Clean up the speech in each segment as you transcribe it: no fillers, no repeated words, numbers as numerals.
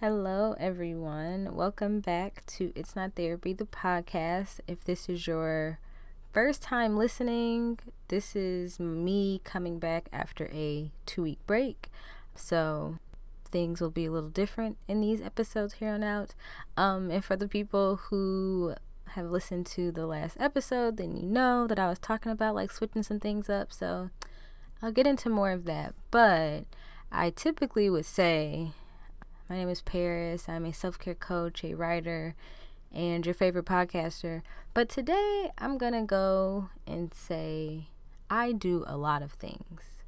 Hello everyone, welcome back to It's Not Therapy, the podcast. If this is your first time listening, this is me coming back after a 2-week break, so things will be a little different in these episodes here on out. And for the people who have listened to the last episode, then you know that I was talking about like switching some things up, so I'll get into more of that. But I typically would say, my name is Paris, I'm a self-care coach, a writer, and your favorite podcaster. But today, I'm going to go and say I do a lot of things.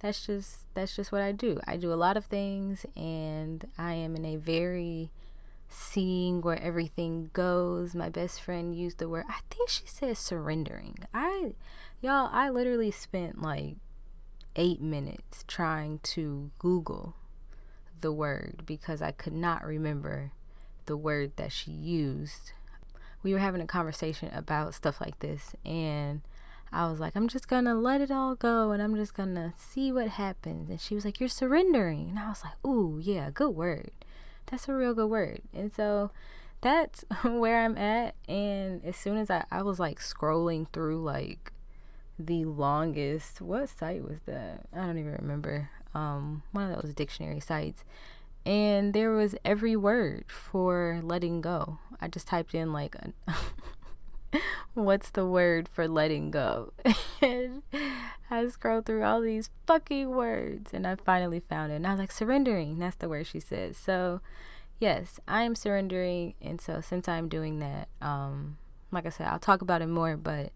That's just what I do. I do a lot of things, and I am in a very seeing where everything goes. My best friend used the word, I think she said surrendering. I literally spent like 8 minutes trying to Google the word because I could not remember the word that she used. We were having a conversation about stuff like this, and I was like, I'm just gonna let it all go and I'm just gonna see what happens. And she was like, you're surrendering. And I was like, ooh, yeah, good word. That's a real good word. And so that's where I'm at. And as soon as I was like scrolling through like the longest, what site was that? I don't even remember. One of those dictionary sites, and there was every word for letting go. I just typed in like what's the word for letting go, and I scrolled through all these fucking words, and I finally found it, and I was like, surrendering, that's the word she says. So yes, I am surrendering. And so since I'm doing that, like I said, I'll talk about it more, but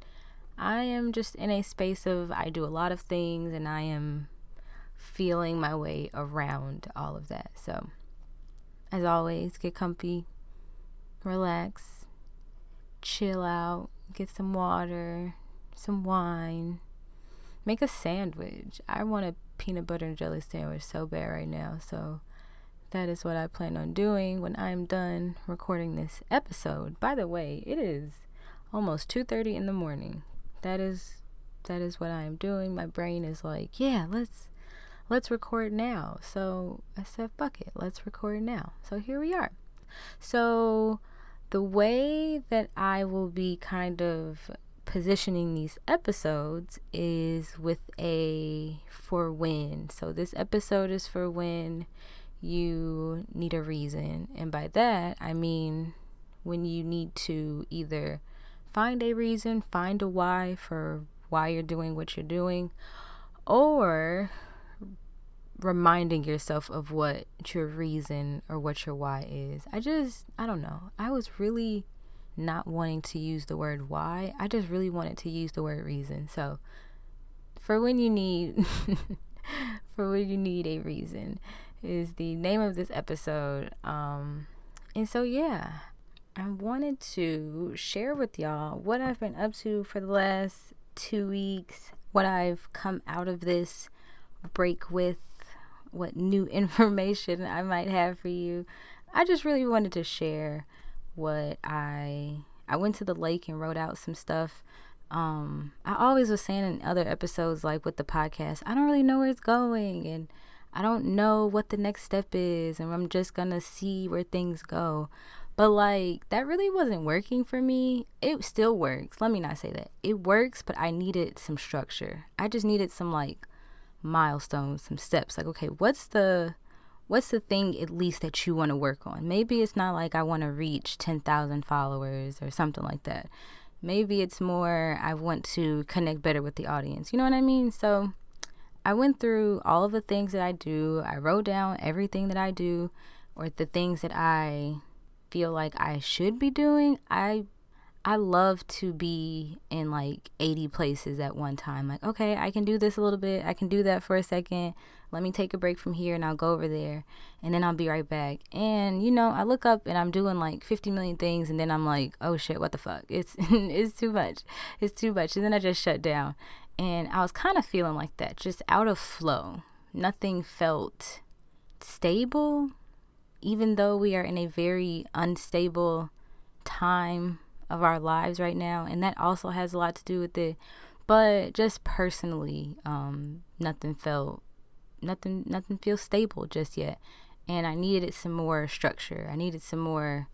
I am just in a space of I do a lot of things, and I am feeling my way around all of that. So as always, get comfy, relax, chill out, get some water, some wine, make a sandwich. I want a peanut butter and jelly sandwich so bad right now, so that is what I plan on doing when I'm done recording this episode. By the way, it is almost 2:30 in the morning. That is what I am doing. My brain is like, yeah, let's record now. So I said, fuck it, let's record now. So here we are. So the way that I will be kind of positioning these episodes is with a for when. So this episode is for when you need a reason. And by that, I mean when you need to either find a reason, find a why for why you're doing what you're doing, or reminding yourself of what your reason or what your why is. I don't know. I was really not wanting to use the word why. I just really wanted to use the word reason. So for when you need a reason is the name of this episode. And so yeah, I wanted to share with y'all what I've been up to for the last 2 weeks, what I've come out of this break with, what new information I might have for you. I just really wanted to share what I went to the lake and wrote out some stuff. I always was saying in other episodes, like with the podcast, I don't really know where it's going, and I don't know what the next step is, and I'm just gonna see where things go. But like, that really wasn't working for me. It still works, let me not say that. It works, but I needed some structure. I just needed some like milestones, some steps, like, okay, what's the thing at least that you want to work on? Maybe it's not like I want to reach 10,000 followers or something like that. Maybe it's more I want to connect better with the audience, you know what I mean? So I went through all of the things that I do. I wrote down everything that I do, or the things that I feel like I should be doing. I love to be in like 80 places at one time. Like, okay, I can do this a little bit, I can do that for a second, let me take a break from here and I'll go over there, and then I'll be right back. And you know, I look up and I'm doing like 50 million things, and then I'm like, oh shit, what the fuck? It's too much. And then I just shut down. And I was kind of feeling like that, just out of flow. Nothing felt stable, even though we are in a very unstable time of our lives right now, and that also has a lot to do with it. But just personally, nothing feels stable just yet. and I needed some more structure. I needed some more,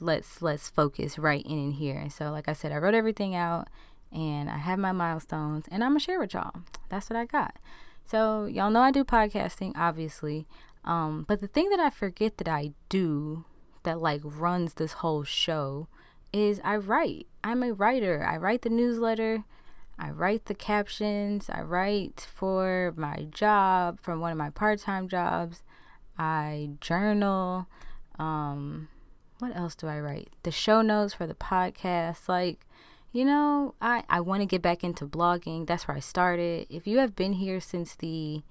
let's focus right in and here. And so, like I said, I wrote everything out, and I have my milestones, and I'm going to share with y'all. That's what I got. So, y'all know I do podcasting, obviously, but the thing that I forget that I do that, like, runs this whole show is I write. I'm a writer. I write the newsletter. I write the captions. I write for my job, from one of my part-time jobs. I journal. What else do I write? The show notes for the podcast. Like, you know, I want to get back into blogging. That's where I started. If you have been here since the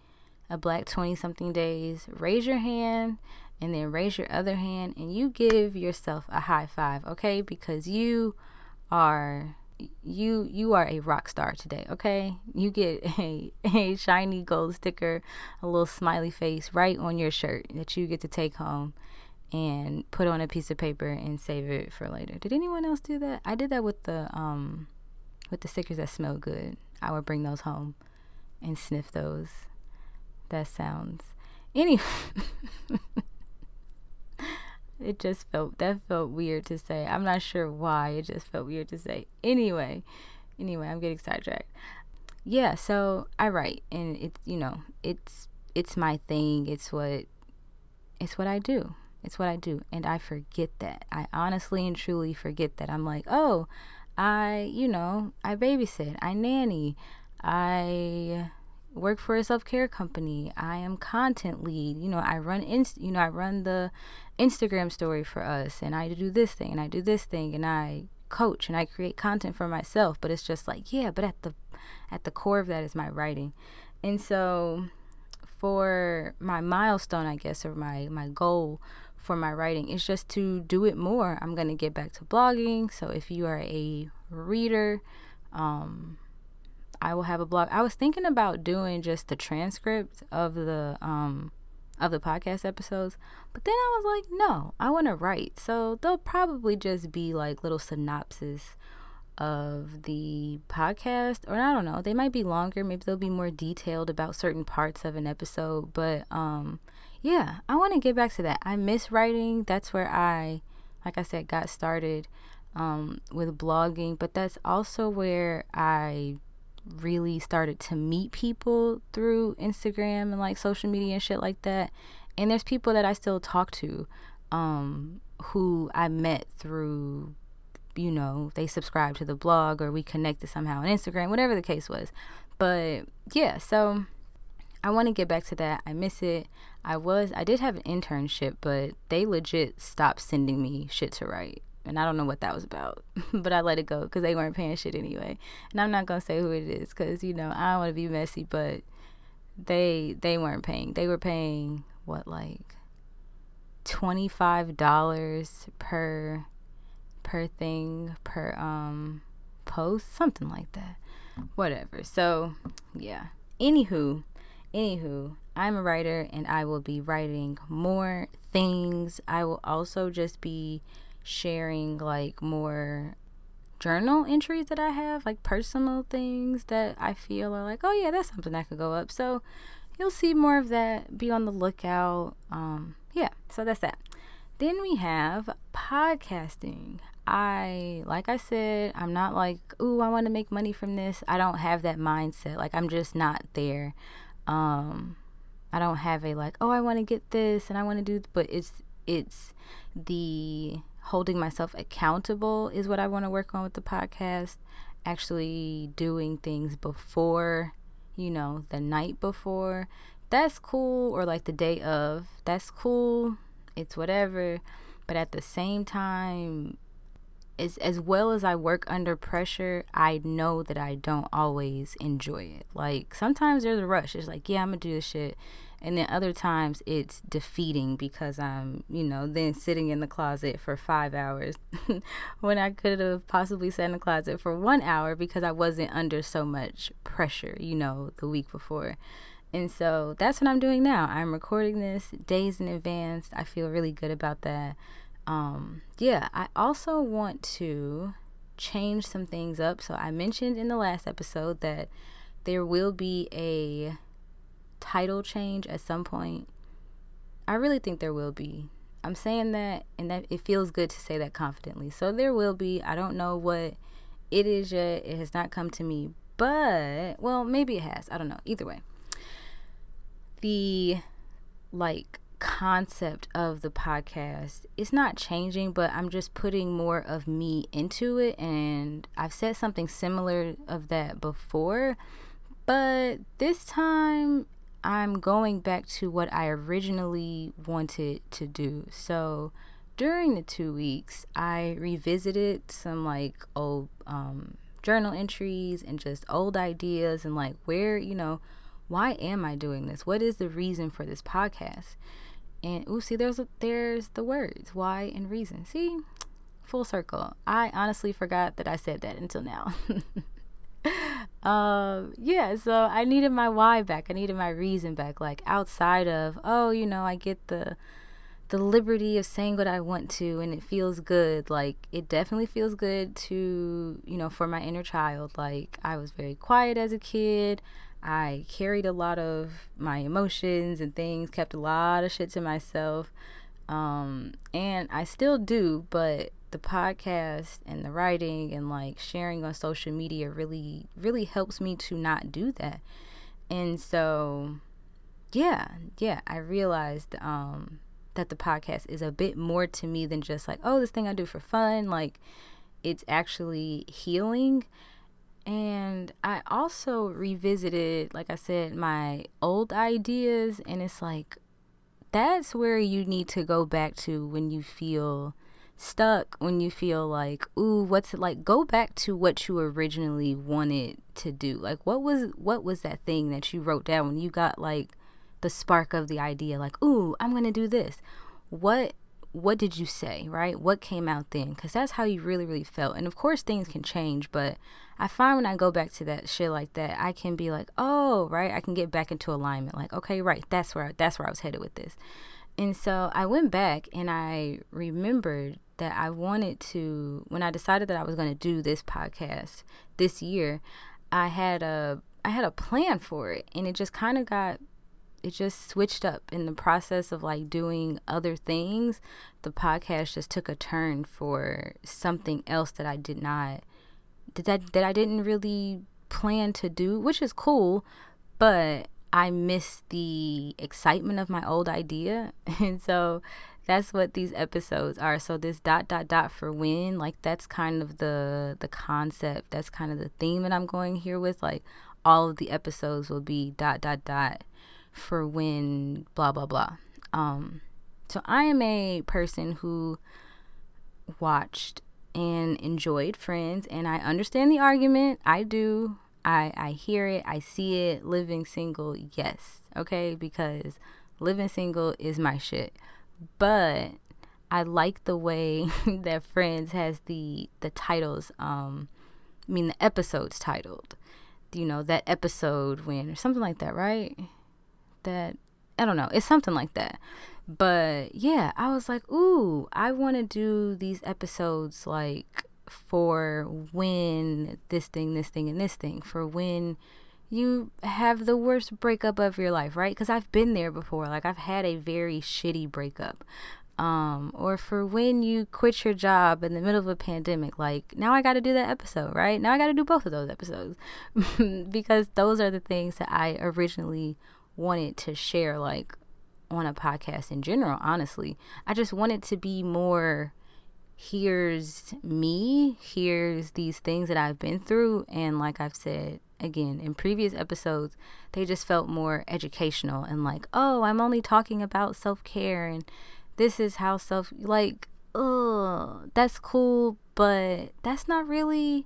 Black 20-something days, raise your hand and then raise your other hand and you give yourself a high five, okay? Because you are a rock star today, okay? You get a shiny gold sticker, a little smiley face right on your shirt that you get to take home and put on a piece of paper and save it for later. Did anyone else do that? I did that with the stickers that smell good. I would bring those home and sniff those. That sounds... Anyway. It just felt weird to say. I'm not sure why. It just felt weird to say. Anyway, I'm getting sidetracked. Yeah, so I write, and it's, you know, it's my thing. It's what I do, and I forget that. I honestly and truly forget that. I'm like, oh, I babysit, I nanny, I work for a self-care company, I am content lead, you know, I run the Instagram story for us, and I do this thing, and I do this thing, and I coach, and I create content for myself. But it's just like, yeah, but at the core of that is my writing. And so for my milestone, I guess, or my goal for my writing is just to do it more. I'm going to get back to blogging. So if you are a reader, I will have a blog. I was thinking about doing just the transcript of the podcast episodes, but then I was like, no, I want to write. So they'll probably just be like little synopsis of the podcast, or I don't know, they might be longer. Maybe they'll be more detailed about certain parts of an episode. But yeah, I want to get back to that. I miss writing. That's where I, like I said, got started with blogging, but that's also where I really started to meet people through Instagram and like social media and shit like that. And there's people that I still talk to who I met through, you know, they subscribed to the blog or we connected somehow on Instagram, whatever the case was. But yeah, so I want to get back to that. I miss it. I did have an internship, but they legit stopped sending me shit to write. And I don't know what that was about, but I let it go because they weren't paying shit anyway. And I'm not going to say who it is because, you know, I don't want to be messy, but they weren't paying. They were paying, what, like $25 per thing, per post, something like that, whatever. So yeah, anywho, I'm a writer, and I will be writing more things. I will also just be sharing like more journal entries that I have, like personal things that I feel are like, oh yeah, that's something that could go up. So you'll see more of that. Be on the lookout. Yeah, so that's that. Then we have podcasting. Like I said, I'm not like, ooh, I want to make money from this. I don't have that mindset. Like, I'm just not there. I don't have a like, oh, I want to get this and I want to do, but it's the holding myself accountable is what I want to work on with the podcast. Actually doing things before, you know, the night before. That's cool. Or like the day of. That's cool. It's whatever. But at the same time, as well as I work under pressure, I know that I don't always enjoy it. Like, sometimes there's a rush. It's like, yeah, I'm going to do this shit. And then other times it's defeating because I'm, you know, then sitting in the closet for 5 hours when I could have possibly sat in the closet for 1 hour because I wasn't under so much pressure, you know, the week before. And so that's what I'm doing now. I'm recording this days in advance. I feel really good about that. Yeah, I also want to change some things up. So I mentioned in the last episode that there will be a title change at some point. I really think there will be. I'm saying that, and that it feels good to say that confidently. So there will be. I don't know what it is yet. It has not come to me, but, well, maybe it has. I don't know. Either way, the, like, concept of the podcast is not changing, but I'm just putting more of me into it. And I've said something similar of that before, but this time I'm going back to what I originally wanted to do. So during the 2 weeks, I revisited some like old journal entries and just old ideas and like where, you know, why am I doing this? What is the reason for this podcast? And ooh, see, there's the words why and reason. See, full circle. I honestly forgot that I said that until now. Yeah, so I needed my why back. I needed my reason back. Like outside of, oh, you know, I get the liberty of saying what I want to, and it feels good. Like it definitely feels good to, you know, for my inner child. Like I was very quiet as a kid. I carried a lot of my emotions and things, kept a lot of shit to myself, and I still do, but the podcast and the writing and like sharing on social media really, really helps me to not do that. And so, yeah, I realized that the podcast is a bit more to me than just like, oh, this thing I do for fun. Like it's actually healing. And I also revisited, like I said, my old ideas. And it's like, that's where you need to go back to when you feel stuck, when you feel like, ooh, what's it like? Go back to what you originally wanted to do. Like, what was that thing that you wrote down when you got like the spark of the idea? Like, ooh, I'm going to do this. What did you say, right? What came out then? Because that's how you really, really felt. And of course, things can change, but I find when I go back to that shit like that, I can be like, oh, right, I can get back into alignment. Like, okay, right, that's where I was headed with this. And so I went back and I remembered that I wanted to, when I decided that I was going to do this podcast this year, I had a plan for it, and it just kind of got, it just switched up in the process of like doing other things. The podcast just took a turn for something else that I did not, that I didn't really plan to do, which is cool, but I missed the excitement of my old idea. And so that's what these episodes are. So this ... for when, like, that's kind of the concept. That's kind of the theme that I'm going here with. Like all of the episodes will be ... for when blah blah blah. So I am a person who watched and enjoyed Friends, and I understand the argument. I do. I hear it. I see it. Living single, yes, okay, because living single is my shit. But I like the way that Friends has the titles. I mean the episodes titled. You know, that episode when or something like that, right? That I don't know, it's something like that. But yeah, I was like, ooh, I want to do these episodes like for when this thing and this thing, for when you have the worst breakup of your life, right? Because I've been there before. Like I've had a very shitty breakup, or for when you quit your job in the middle of a pandemic. Like now I got to do that episode, right? Now I got to do both of those episodes because those are the things that I originally wanted to share, like on a podcast in general. Honestly, I just wanted to be more, here's me, here's these things that I've been through. And like I've said again in previous episodes, they just felt more educational and like, oh, I'm only talking about self-care and this is how self, like, oh, that's cool, but that's not really,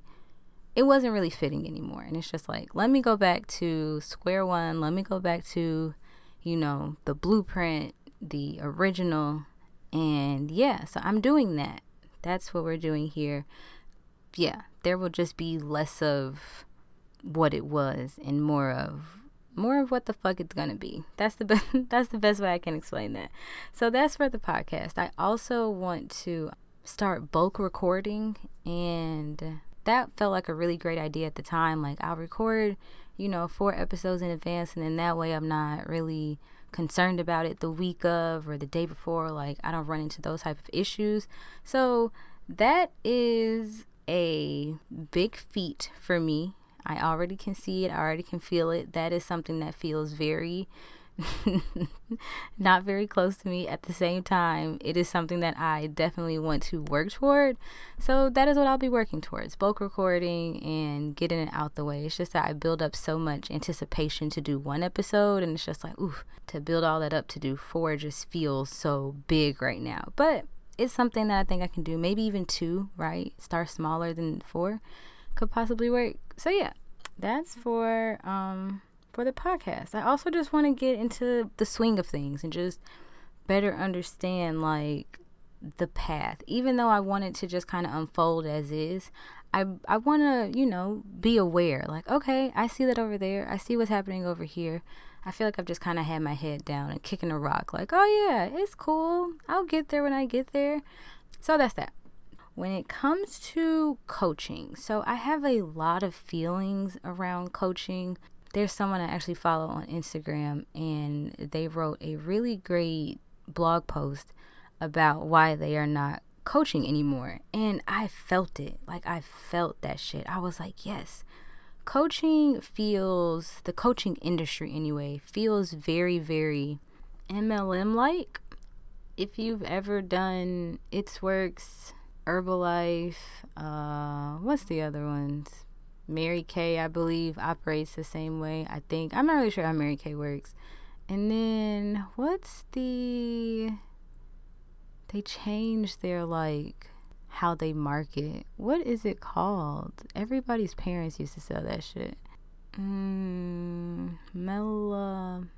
it wasn't really fitting anymore. And it's just like, let me go back to square one. Let me go back to, you know, the blueprint, the original. And yeah, so I'm doing that. That's what we're doing here. Yeah, there will just be less of what it was and more of what the fuck it's going to be. That's the best way I can explain that. So that's for the podcast. I also want to start bulk recording, and that felt like a really great idea at the time. Like I'll record, you know, 4 episodes in advance, and then that way I'm not really concerned about it the week of or the day before. Like, I don't run into those type of issues. So that is a big feat for me. I already can see it. I already can feel it. That is something that feels very not very close to me. At the same time, it is something that I definitely want to work toward. So that is what I'll be working towards, bulk recording and getting it out the way. It's just that I build up so much anticipation to do one episode, and it's just like, oof, to build all that up to do four just feels so big right now. But it's something that I think I can do, maybe even two, right? Start smaller than four could possibly work. So yeah, that's for the podcast. I also just want to get into the swing of things and just better understand like the path. Even though I want it to just kind of unfold as is, I want to, you know, be aware. Like, okay, I see that over there. I see what's happening over here. I feel like I've just kind of had my head down and kicking a rock. Like, oh yeah, it's cool. I'll get there when I get there. So that's that. When it comes to coaching, so I have a lot of feelings around coaching. There's someone I actually follow on Instagram, and they wrote a really great blog post about why they are not coaching anymore. And I felt it. Like, I felt that shit. I was like, yes, coaching feels, the coaching industry anyway, feels very, very MLM-like. If you've ever done It's Works, Herbalife, what's the other ones? Mary Kay, I believe, operates the same way, I think. I'm not really sure how Mary Kay works. And then what's the... They changed their, like, how they market. What is it called? Everybody's parents used to sell that shit. Melaleuca.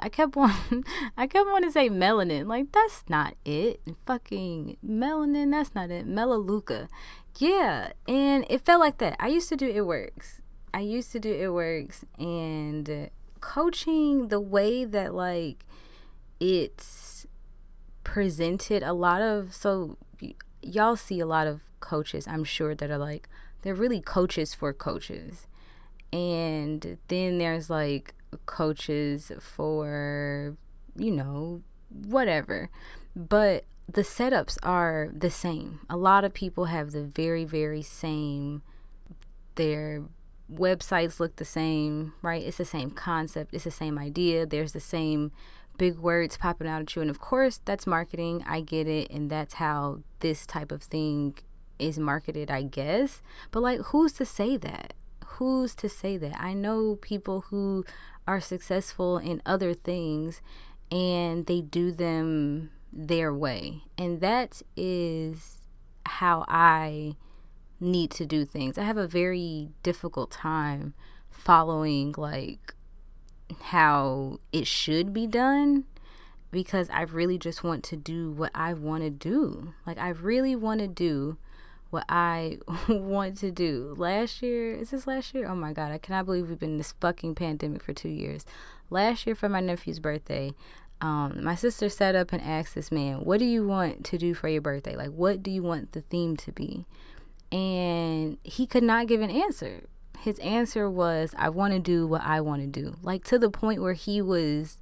I kept wanting to say melanin. Like, that's not it. Fucking melanin, that's not it. Melaleuca. Yeah, and it felt like that. I used to do It Works, and coaching, the way that, like, it's presented, a lot of, so y'all see a lot of coaches, I'm sure, that are like, they're really coaches for coaches. And then there's like coaches for, you know, whatever. But the setups are the same. A lot of people have the very, very same, their websites look the same, right? It's the same concept. It's the same idea. There's the same big words popping out at you. And of course, that's marketing. I get it. And that's how this type of thing is marketed, I guess. But like, who's to say that? Who's to say that? I know people who are successful in other things and they do them their way. And that is how I need to do things. I have a very difficult time following like how it should be done, because I really just want to do what I want to do. Like, I really want to do what I want to do. Last year, oh my god, I cannot believe we've been in this fucking pandemic for 2 years. Last year for my nephew's birthday, my sister sat up and asked this man, what do you want to do for your birthday? Like, what do you want the theme to be? And he could not give an answer. His answer was, I want to do what I want to do. Like, to the point where he was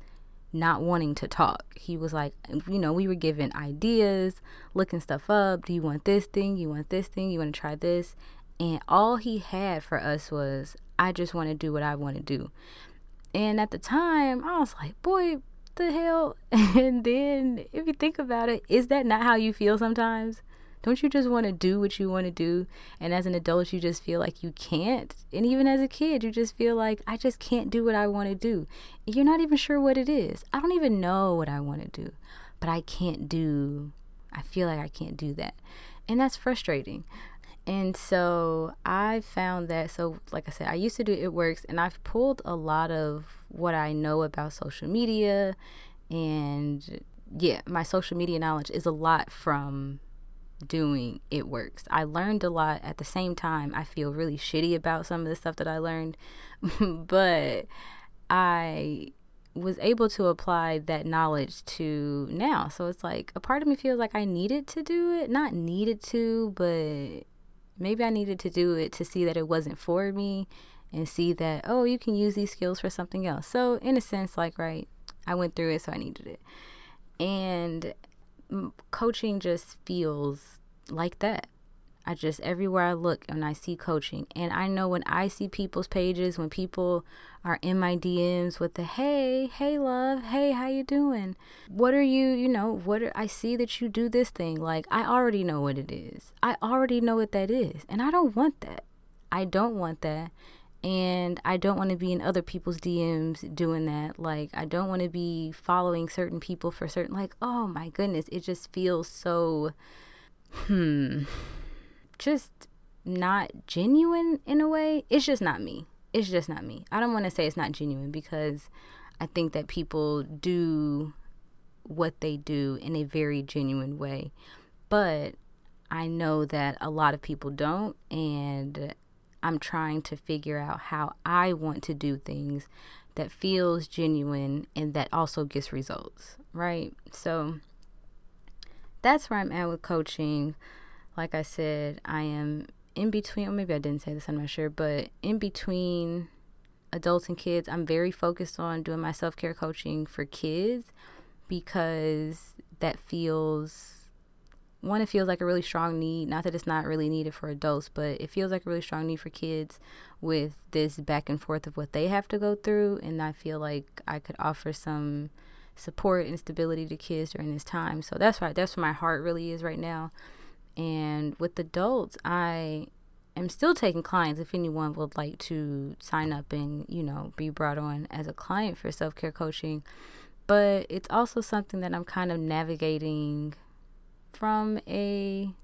not wanting to talk. He was like, you know, we were given ideas, looking stuff up. Do you want this thing? You want this thing? You want to try this? And all he had for us was, I just want to do what I want to do. And at the time, I was like, boy, the hell? And then if you think about it, is that not how you feel sometimes? Don't you just want to do what you want to do? And as an adult, you just feel like you can't. And even as a kid, you just feel like, I just can't do what I want to do. And you're not even sure what it is. I don't even know what I want to do, but I feel like I can't do that. And that's frustrating. And so I found that, so like I said, I used to do It Works, and I've pulled a lot of what I know about social media, and yeah, my social media knowledge is a lot from doing It Works. I learned a lot. At the same time, I feel really shitty about some of the stuff that I learned, but I was able to apply that knowledge to now. So it's like, a part of me feels like I needed to do it. Not needed to, but maybe I needed to do it to see that it wasn't for me and see that, oh, you can use these skills for something else. So in a sense, like, right, I went through it, so I needed it. And coaching just feels like that. I just, everywhere I look and I see coaching, and I know when I see people's pages, when people are in my DMs with the, hey love, hey, how you doing? What are you, I see that you do this thing. Like, I already know what it is. I already know what that is. And I don't want that. I don't want that. And I don't want to be in other people's DMs doing that. Like, I don't want to be following certain people for certain, like, oh my goodness, it just feels so, just not genuine in a way. It's just not me. It's just not me. I don't want to say it's not genuine, because I think that people do what they do in a very genuine way. But I know that a lot of people don't, and I'm trying to figure out how I want to do things that feels genuine and that also gets results, right? So that's where I'm at with coaching. Like I said, I am in between, or maybe I didn't say this, I'm not sure, but in between adults and kids, I'm very focused on doing my self-care coaching for kids, because that feels, one, it feels like a really strong need, not that it's not really needed for adults, but it feels like a really strong need for kids with this back and forth of what they have to go through, and I feel like I could offer some support and stability to kids during this time. So that's where my heart really is right now. And with adults, I am still taking clients if anyone would like to sign up and, be brought on as a client for self-care coaching. But it's also something that I'm kind of navigating from a,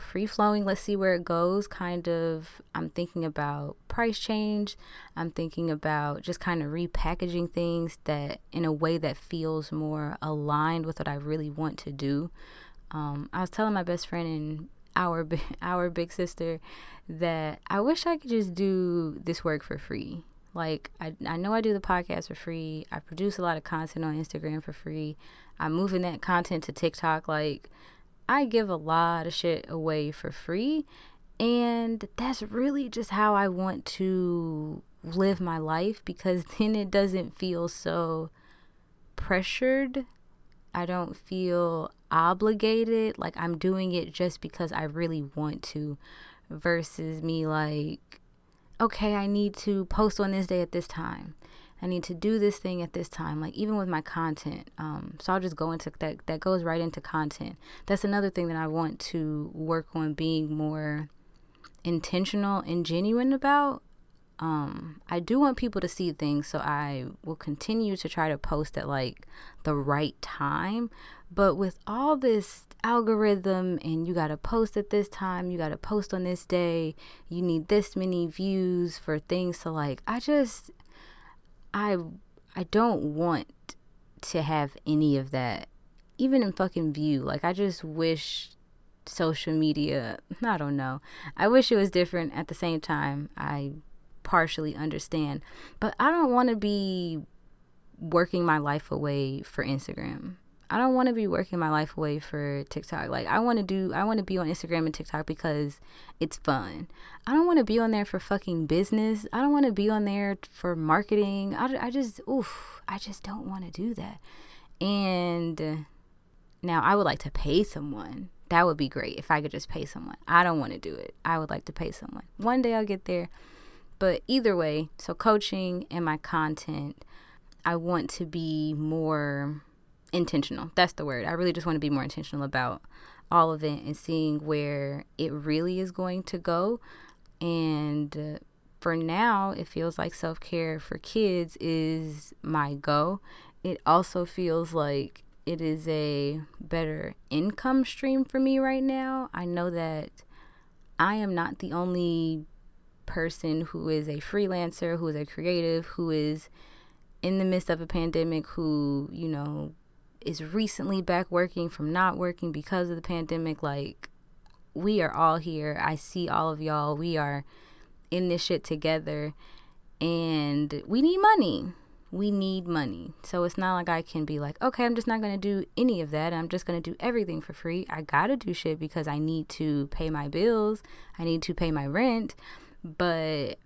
free-flowing, let's see where it goes kind of. I'm thinking about price change. I'm thinking about just kind of repackaging things that in a way that feels more aligned with what I really want to do. I was telling my best friend and our big sister that I wish I could just do this work for free. Like, I know I do the podcast for free. I produce a lot of content on Instagram for free. I'm moving that content to TikTok. Like, I give a lot of shit away for free. And that's really just how I want to live my life, because then it doesn't feel so pressured. I don't feel obligated, like I'm doing it just because I really want to, versus me like, okay, I need to post on this day at this time, I need to do this thing at this time, like even with my content. So I'll just go into that goes right into content. That's another thing that I want to work on being more intentional and genuine about. I do want people to see things, so I will continue to try to post at like the right time. But with all this algorithm and you got to post at this time, you got to post on this day, you need this many views for things. So like, I don't want to have any of that, even in fucking view. Like, I just wish social media, I wish it was different. At the same time, I partially understand, but I don't want to be working my life away for Instagram. I don't want to be working my life away for TikTok. Like, I want to be on Instagram and TikTok because it's fun. I don't want to be on there for fucking business. I don't want to be on there for marketing. I just don't want to do that. And now I would like to pay someone. That would be great if I could just pay someone. I don't want to do it. I would like to pay someone. One day I'll get there. But either way, so coaching and my content, I want to be more intentional. That's the word. I really just want to be more intentional about all of it and seeing where it really is going to go. And for now, it feels like self-care for kids is my go. It also feels like it is a better income stream for me right now. I know that I am not the only person who is a freelancer, who is a creative, who is in the midst of a pandemic, who, is recently back working from not working because of the pandemic. Like, we are all here. I see all of y'all. We are in this shit together, and we need money. We need money. So it's not like I can be like, okay, I'm just not going to do any of that. I'm just going to do everything for free. I got to do shit because I need to pay my bills. I need to pay my rent. But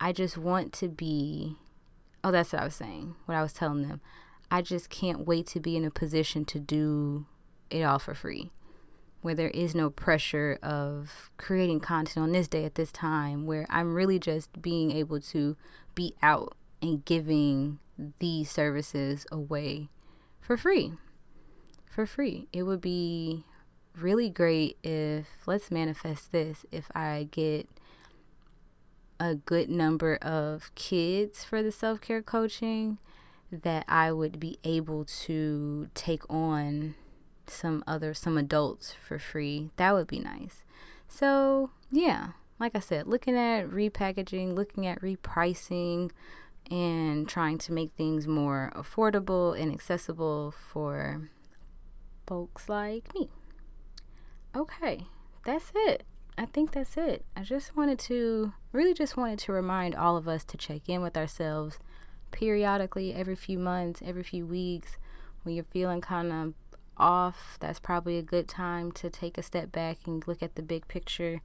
I just want to be, oh, that's what I was saying, what I was telling them. I just can't wait to be in a position to do it all for free, where there is no pressure of creating content on this day at this time, where I'm really just being able to be out and giving these services away for free. For free. It would be really great if, let's manifest this, if I get a good number of kids for the self-care coaching, that I would be able to take on some adults for free. That would be nice. So yeah, like I said, looking at repackaging, looking at repricing, and trying to make things more affordable and accessible for folks like me. Okay, that's it. I think that's it. I just wanted to remind all of us to check in with ourselves periodically, every few months, every few weeks. When you're feeling kind of off, that's probably a good time to take a step back and look at the big picture.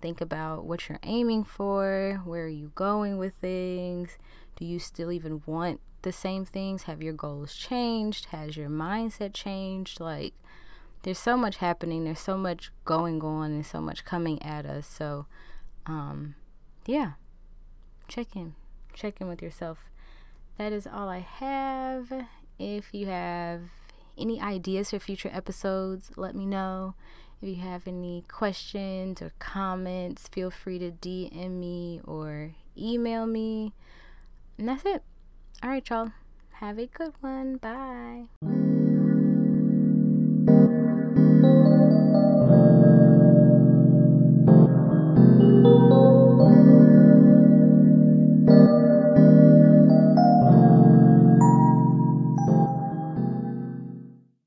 Think about what you're aiming for. Where are you going with things? Do you still even want the same things? Have your goals changed? Has your mindset changed? Like, there's so much happening, there's so much going on, and so much coming at us. So yeah, check in with yourself. That is all I have. If you have any ideas for future episodes, let me know. If you have any questions or comments, feel free to DM me or email me. And that's it. All right, y'all. Have a good one. Bye.